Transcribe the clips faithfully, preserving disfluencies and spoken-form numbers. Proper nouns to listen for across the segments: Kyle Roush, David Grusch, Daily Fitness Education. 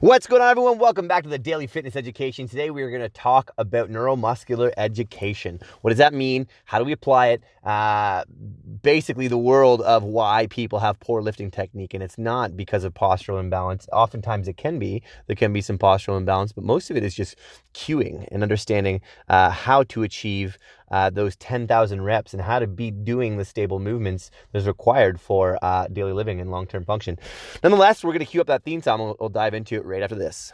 What's going on, everyone? Welcome back to the Daily Fitness Education. Today we are going to talk about neuromuscular education. What does that mean? How do we apply it? Uh, basically the world of why people have poor lifting technique, and it's not because of postural imbalance. Oftentimes it can be. There can be some postural imbalance, but most of it is just cueing and understanding uh, how to achieve Uh, those ten thousand reps and how to be doing the stable movements that's required for uh, daily living and long-term function. Nonetheless, we're going to queue up that theme song. We'll, we'll dive into it right after this.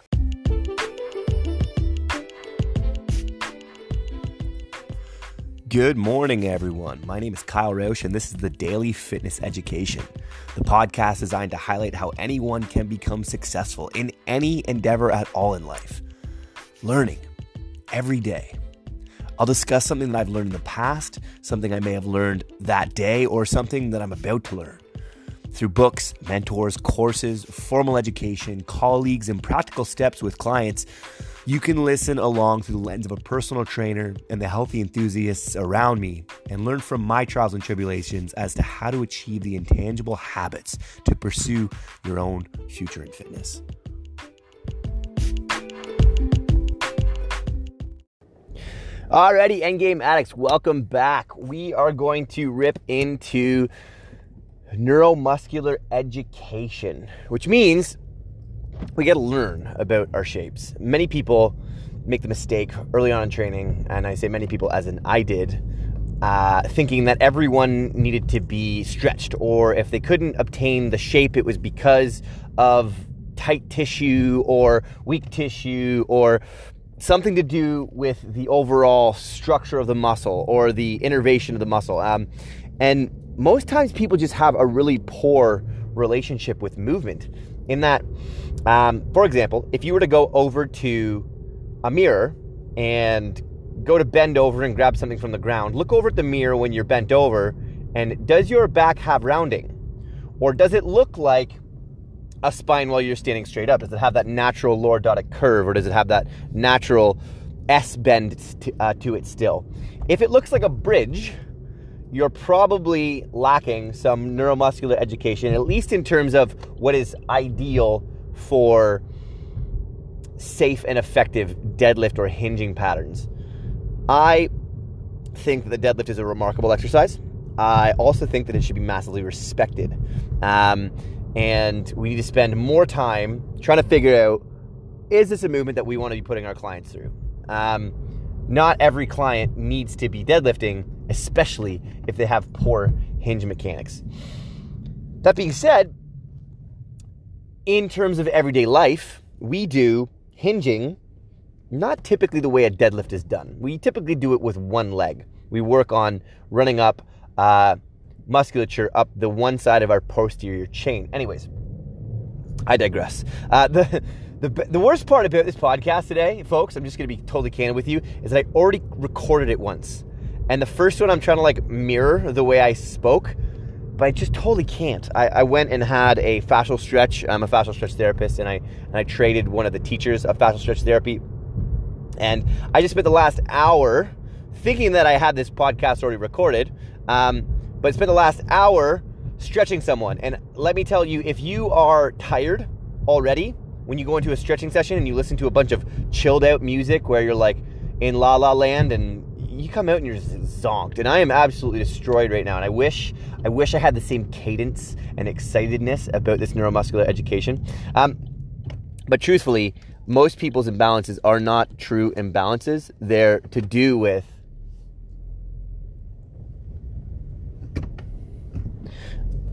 Good morning, everyone. My name is Kyle Roush, and this is the Daily Fitness Education, the podcast designed to highlight how anyone can become successful in any endeavor at all in life. Learning every day. I'll discuss something that I've learned in the past, something I may have learned that day, or something that I'm about to learn. Through books, mentors, courses, formal education, colleagues, and practical steps with clients, you can listen along through the lens of a personal trainer and the healthy enthusiasts around me and learn from my trials and tribulations as to how to achieve the intangible habits to pursue your own future in fitness. Alrighty, Endgame addicts, welcome back. We are going to rip into neuromuscular education, which means we got to learn about our shapes. Many people make the mistake early on in training, and I say many people as in I did, uh, thinking that everyone needed to be stretched, or if they couldn't obtain the shape, it was because of tight tissue or weak tissue or something to do with the overall structure of the muscle or the innervation of the muscle. Um, and most times people just have a really poor relationship with movement in that, um, for example, if you were to go over to a mirror and go to bend over and grab something from the ground, look over at the mirror when you're bent over, and does your back have rounding? Or does it look like a spine while you're standing straight up? Does it have that natural lordotic curve, or does it have that natural S-bend to, uh, to it still? If it looks like a bridge, you're probably lacking some neuromuscular education, at least in terms of what is ideal for safe and effective deadlift or hinging patterns. I think that the deadlift is a remarkable exercise. I also think that it should be massively respected. Um... And we need to spend more time trying to figure out, is this a movement that we want to be putting our clients through? Um, not every client needs to be deadlifting, especially if they have poor hinge mechanics. That being said, in terms of everyday life, we do hinging not typically the way a deadlift is done. We typically do it with one leg. We work on running up uh, musculature up the one side of our posterior chain. Anyways, I digress. Uh, the, the the worst part about this podcast today, folks, I'm just going to be totally candid with you, is that I already recorded it once. And the first one I'm trying to like mirror the way I spoke, but I just totally can't. I, I went and had a fascial stretch. I'm a fascial stretch therapist, and I, and I traded one of the teachers of fascial stretch therapy. And I just spent the last hour thinking that I had this podcast already recorded. Um... But I spent the last hour stretching someone. And let me tell you, if you are tired already, when you go into a stretching session and you listen to a bunch of chilled out music where you're like in La La Land, and you come out and you're zonked. And I am absolutely destroyed right now. And I wish I wish I had the same cadence and excitedness about this neuromuscular education. Um, but truthfully, most people's imbalances are not true imbalances. They're to do with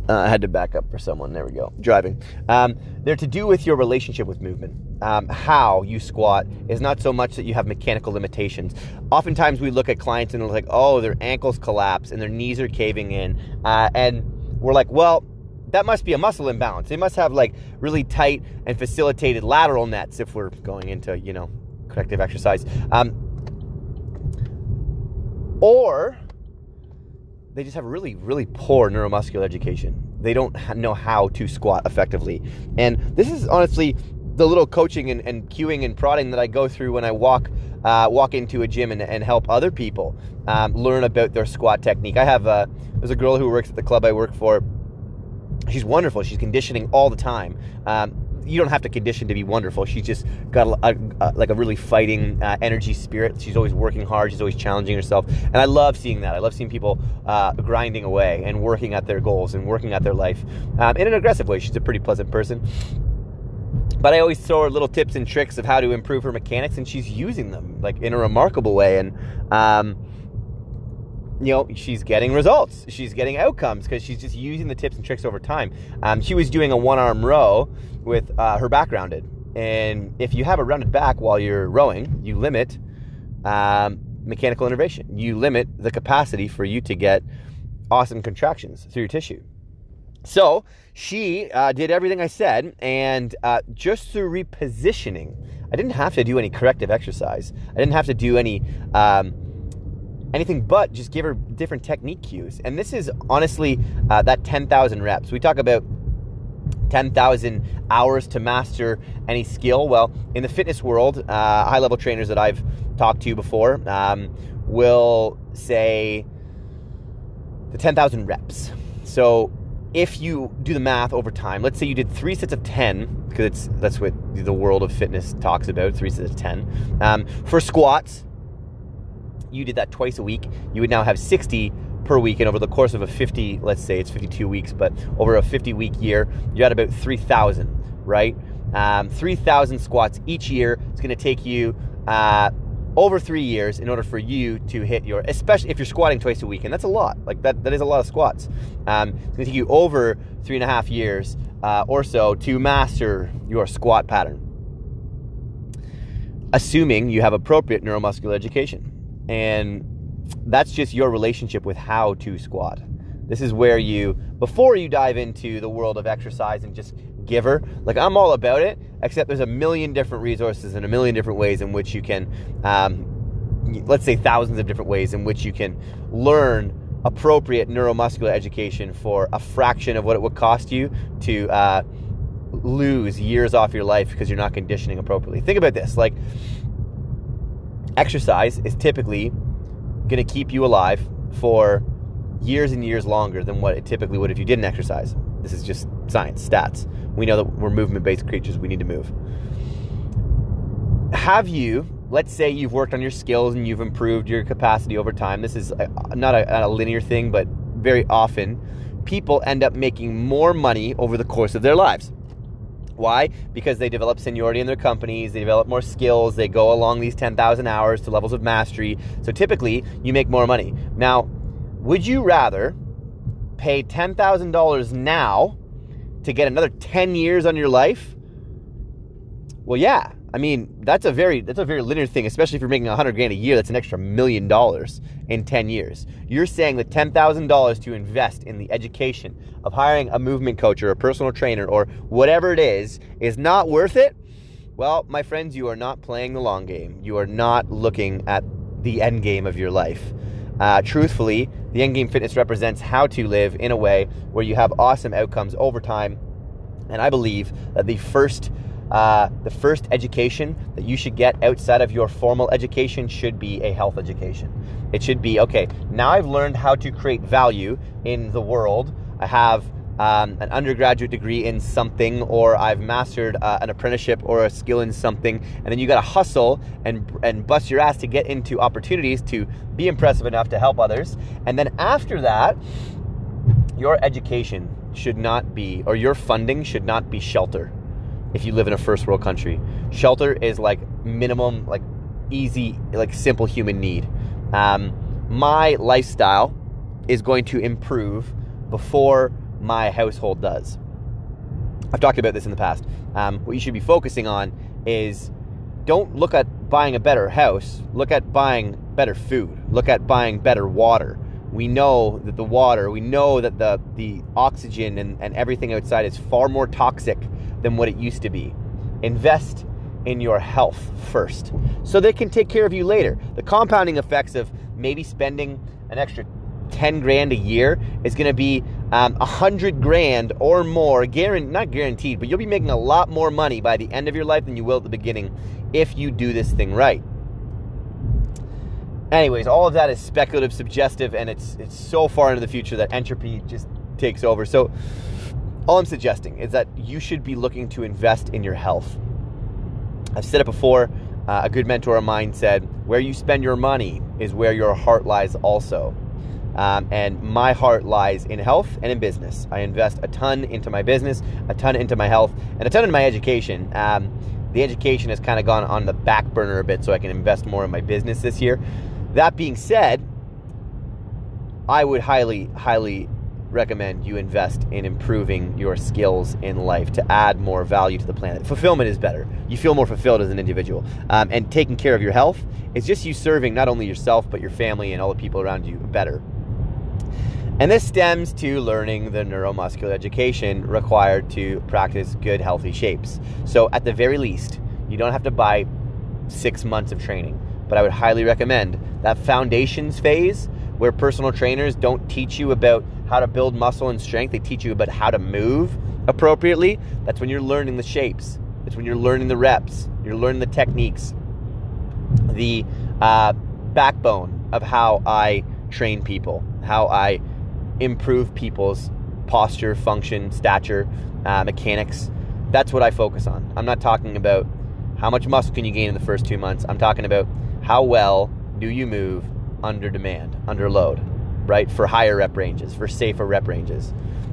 Uh, I had to back up for someone. There we go. Driving. Um, they're to do with your relationship with movement. Um, how you squat is not so much that you have mechanical limitations. Oftentimes we look at clients and we're like, oh, their ankles collapse and their knees are caving in. Uh, and we're like, well, that must be a muscle imbalance. They must have like really tight and facilitated lateral nets if we're going into, you know, corrective exercise. Um, or... They just have really, really poor neuromuscular education. They don't know how to squat effectively. And this is honestly the little coaching and, and cueing and prodding that I go through when I walk uh, walk into a gym and, and help other people um, learn about their squat technique. I have a, there's a girl who works at the club I work for. She's wonderful. She's conditioning all the time. Um, you don't have to condition to be wonderful. She's just got a, a, a, like a really fighting uh, energy spirit. She's always working hard. She's always challenging herself. And I love seeing that. I love seeing people uh, grinding away and working at their goals and working at their life um, in an aggressive way. She's a pretty pleasant person. But I always throw her little tips and tricks of how to improve her mechanics, and she's using them like in a remarkable way. And, um, you know, she's getting results. She's getting outcomes because she's just using the tips and tricks over time. Um, she was doing a one-arm row with uh, her back rounded. And if you have a rounded back while you're rowing, you limit um, mechanical innervation. You limit the capacity for you to get awesome contractions through your tissue. So she uh, did everything I said, and uh, just through repositioning, I didn't have to do any corrective exercise. I didn't have to do any um, anything but just give her different technique cues. And this is honestly uh, that ten thousand reps. We talk about ten thousand hours to master any skill. Well, in the fitness world, uh, high-level trainers that I've talked to before um, will say the ten thousand reps. So if you do the math over time, let's say you did three sets of ten, because it's, that's what the world of fitness talks about, three sets of ten. Um, for squats, you did that twice a week. You would now have sixty per week, and over the course of a fifty, let's say it's fifty-two weeks, but over a fifty-week year, you're at about three thousand, right? Um, three thousand squats each year. It's going to take you uh, over three years in order for you to hit your, especially if you're squatting twice a week, and that's a lot. Like that, that is a lot of squats. Um, it's gonna take you over three and a half years uh, or so to master your squat pattern, assuming you have appropriate neuromuscular education. And that's just your relationship with how to squat. This is where you, before you dive into the world of exercise and just giver, like I'm all about it, except there's a million different resources and a million different ways in which you can, um, let's say thousands of different ways in which you can learn appropriate neuromuscular education for a fraction of what it would cost you to uh, lose years off your life because you're not conditioning appropriately. Think about this, like exercise is typically going to keep you alive for years and years longer than what it typically would if you didn't exercise. This is just science, stats. We know that we're movement-based creatures. We need to move. Have you, let's say you've worked on your skills and you've improved your capacity over time. This is a, not a, a linear thing, but very often people end up making more money over the course of their lives. Why? Because they develop seniority in their companies, they develop more skills, they go along these ten thousand hours to levels of mastery. So typically, you make more money. Now, would you rather pay ten thousand dollars now to get another ten years on your life? Well, yeah. I mean, that's a very that's a very linear thing, especially if you're making one hundred grand a year. That's an extra million dollars in ten years. You're saying that ten thousand dollars to invest in the education of hiring a movement coach or a personal trainer or whatever it is is not worth it? Well, my friends, you are not playing the long game. You are not looking at the end game of your life. Uh, truthfully, the Endgame Fitness represents how to live in a way where you have awesome outcomes over time. And I believe that the first uh, the first education that you should get outside of your formal education should be a health education. It should be, okay, now I've learned how to create value in the world. I have um, an undergraduate degree in something, or I've mastered uh, an apprenticeship or a skill in something. And then you got to hustle and, and bust your ass to get into opportunities to be impressive enough to help others. And then after that, your education should not be, or your funding should not be shelter. If you live in a first world country, shelter is like minimum, like easy, like simple human need. Um, my lifestyle is going to improve before my household does. I've talked about this in the past. Um, what you should be focusing on is don't look at buying a better house. Look at buying better food. Look at buying better water. We know that the water, we know that the, the oxygen and, and everything outside is far more toxic than what it used to be. Invest in your health first so they can take care of you later. The compounding effects of maybe spending an extra ten grand a year is going to be um, one hundred grand or more, guaran- not guaranteed, but you'll be making a lot more money by the end of your life than you will at the beginning if you do this thing right. Anyways, all of that is speculative, suggestive, and it's it's so far into the future that entropy just takes over. So all I'm suggesting is that you should be looking to invest in your health. I've said it before, uh, a good mentor of mine said, where you spend your money is where your heart lies also. Um, and my heart lies in health and in business. I invest a ton into my business, a ton into my health, and a ton into my education. Um, the education has kind of gone on the back burner a bit so I can invest more in my business this year. That being said, I would highly, highly recommend you invest in improving your skills in life to add more value to the planet. Fulfillment is better. You feel more fulfilled as an individual. Um, and taking care of your health is just you serving not only yourself, but your family and all the people around you better. And this stems to learning the neuromuscular education required to practice good, healthy shapes. So at the very least, you don't have to buy six months of training, but I would highly recommend that foundations phase where personal trainers don't teach you about how to build muscle and strength, they teach you about how to move appropriately. That's when you're learning the shapes. That's when you're learning the reps. You're learning the techniques, the uh, backbone of how I train people, how I improve people's posture, function, stature, uh, mechanics. That's what I focus on. I'm not talking about how much muscle can you gain in the first two months. I'm talking about how well do you move under demand, under load, right? For higher rep ranges, for safer rep ranges.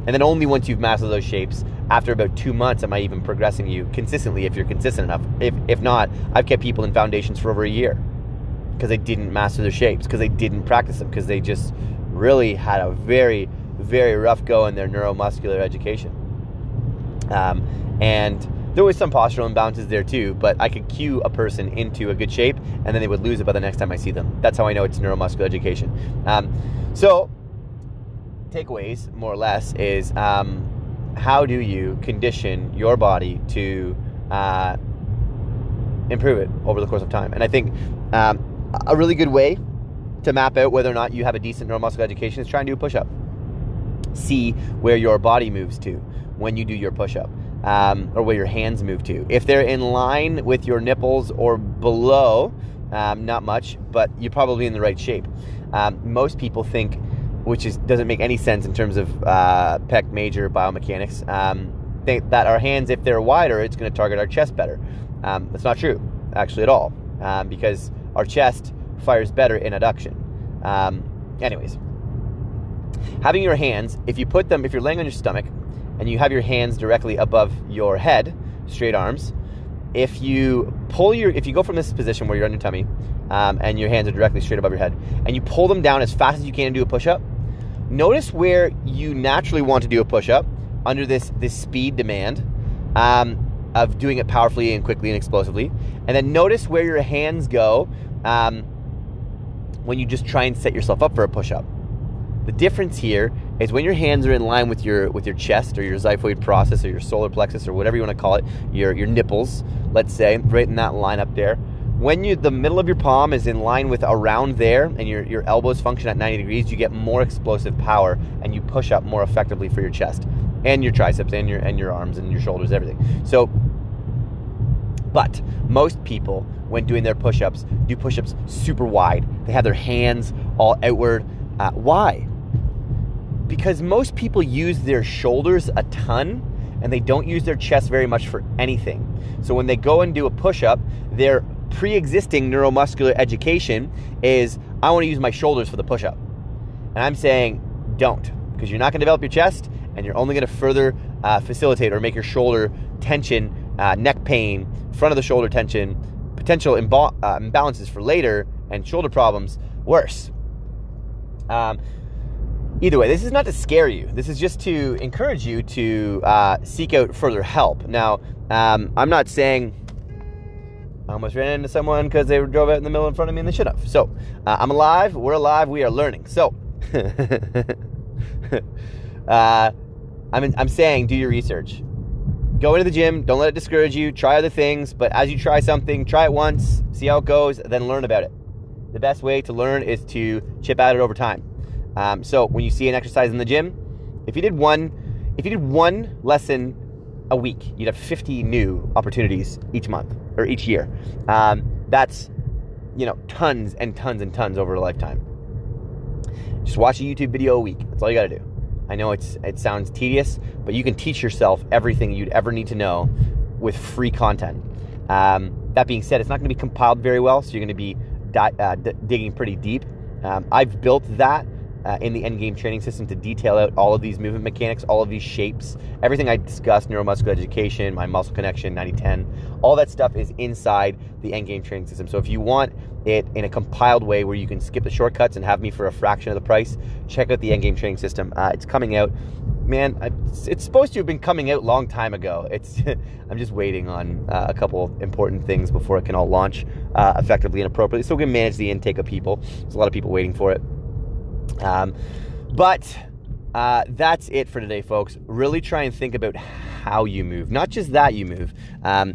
And then only once you've mastered those shapes, after about two months, am I even progressing you consistently if you're consistent enough. If, if not, I've kept people in foundations for over a year because they didn't master their shapes, because they didn't practice them, because they just really had a very, very rough go in their neuromuscular education. Um, and there was some postural imbalances there too, but I could cue a person into a good shape and then they would lose it by the next time I see them. That's how I know it's neuromuscular education. Um, so takeaways, more or less, is um, how do you condition your body to uh, improve it over the course of time? And I think um, a really good way to map out whether or not you have a decent neuromuscular education is try and do a push-up. See where your body moves to when you do your push-up, um, or where your hands move to. If they're in line with your nipples or below, um, not much, but you're probably in the right shape. Um, most people think, which is, doesn't make any sense in terms of uh, pec major biomechanics, um, think that our hands, if they're wider, it's going to target our chest better. Um, that's not true, actually, at all, um, because our chest fires better in adduction. Um, anyways, having your hands, if you put them, if you're laying on your stomach and you have your hands directly above your head, straight arms, if you pull your, if you go from this position where you're on your tummy um, and your hands are directly straight above your head and you pull them down as fast as you can to do a push-up, notice where you naturally want to do a push-up under this, this speed demand um, of doing it powerfully and quickly and explosively. And then notice where your hands go um, when you just try and set yourself up for a push-up. The difference here is when your hands are in line with your with your chest or your xiphoid process or your solar plexus or whatever you want to call it, your your nipples, let's say, right in that line up there. When you the middle of your palm is in line with around there and your, your elbows function at ninety degrees, you get more explosive power and you push up more effectively for your chest and your triceps and your and your arms and your shoulders, everything. So, but most people, when doing their push-ups, do push-ups super wide. They have their hands all outward. Uh, why? Because most people use their shoulders a ton and they don't use their chest very much for anything. So when they go and do a push-up, their pre-existing neuromuscular education is, I want to use my shoulders for the push-up. And I'm saying, don't, because you're not going to develop your chest and you're only going to further uh, facilitate or make your shoulder tension, uh, neck pain, front of the shoulder tension, potential imba- uh, imbalances for later and shoulder problems worse. Um, either way, this is not to scare you. This is just to encourage you to uh, seek out further help. Now, um, I'm not saying I almost ran into someone because they drove out in the middle in front of me and they should have. So uh, I'm alive. We're alive. We are learning. So uh, I'm, in, I'm saying do your research. Go into the gym. Don't let it discourage you. Try other things. But as you try something, try it once, see how it goes, then learn about it. The best way to learn is to chip at it over time. Um, so when you see an exercise in the gym, if you did one, if you did one lesson a week, you'd have fifty new opportunities each month or each year. Um, that's, you know, tons and tons and tons over a lifetime. Just watch a YouTube video a week. That's all you got to do. I know it's it sounds tedious, but you can teach yourself everything you'd ever need to know with free content. Um, that being said, it's not going to be compiled very well, so you're going to be di- uh, d- digging pretty deep. Um, I've built that uh, in the Endgame Training System to detail out all of these movement mechanics, all of these shapes, everything I discussed, neuromuscular education, my muscle connection, ninety ten, all that stuff is inside the Endgame Training System. So if you want it in a compiled way where you can skip the shortcuts and have me for a fraction of the price, check out the Endgame Training System. Uh, it's coming out. Man, I, it's supposed to have been coming out a long time ago. It's I'm just waiting on uh, a couple important things before it can all launch uh, effectively and appropriately, so we can manage the intake of people. There's a lot of people waiting for it. Um, but uh, that's it for today, folks. Really try and think about how you move, not just that you move. Um,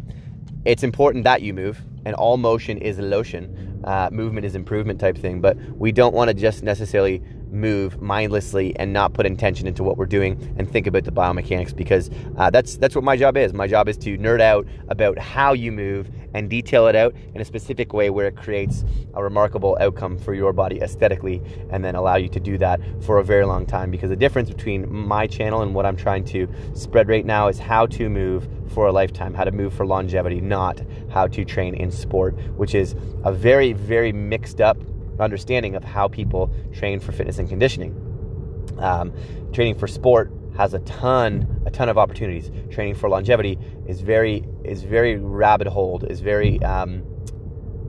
it's important that you move, and all motion is lotion. Uh, movement is improvement type thing, but we don't want to just necessarily move mindlessly and not put intention into what we're doing and think about the biomechanics, because uh, that's that's what my job is. My job is to nerd out about how you move and detail it out in a specific way where it creates a remarkable outcome for your body aesthetically, and then allow you to do that for a very long time, because the difference between my channel and what I'm trying to spread right now is how to move for a lifetime, how to move for longevity, not how to train in sport, which is a very, very mixed up understanding of how people train for fitness and conditioning. Um, training for sport has a ton, a ton of opportunities. Training for longevity is very, is very rabbit-holed, is very um,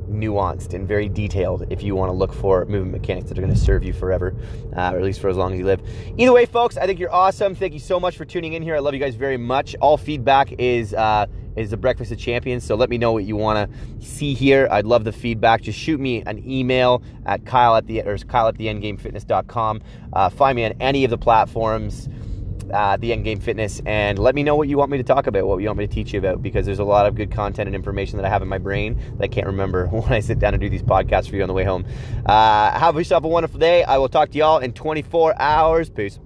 nuanced and very detailed if you want to look for movement mechanics that are going to serve you forever, uh, or at least for as long as you live. Either way, folks, I think you're awesome. Thank you so much for tuning in here. I love you guys very much. All feedback is... Uh, is the Breakfast of Champions, so let me know what you want to see here. I'd love the feedback. Just shoot me an email at Kyle at the or Kyle at the Endgame Fitness dot com. Uh, find me on any of the platforms, uh, the Endgame Fitness, and let me know what you want me to talk about, what you want me to teach you about, because there's a lot of good content and information that I have in my brain that I can't remember when I sit down and do these podcasts for you on the way home. Uh, have yourself a wonderful day. I will talk to y'all in twenty-four hours. Peace.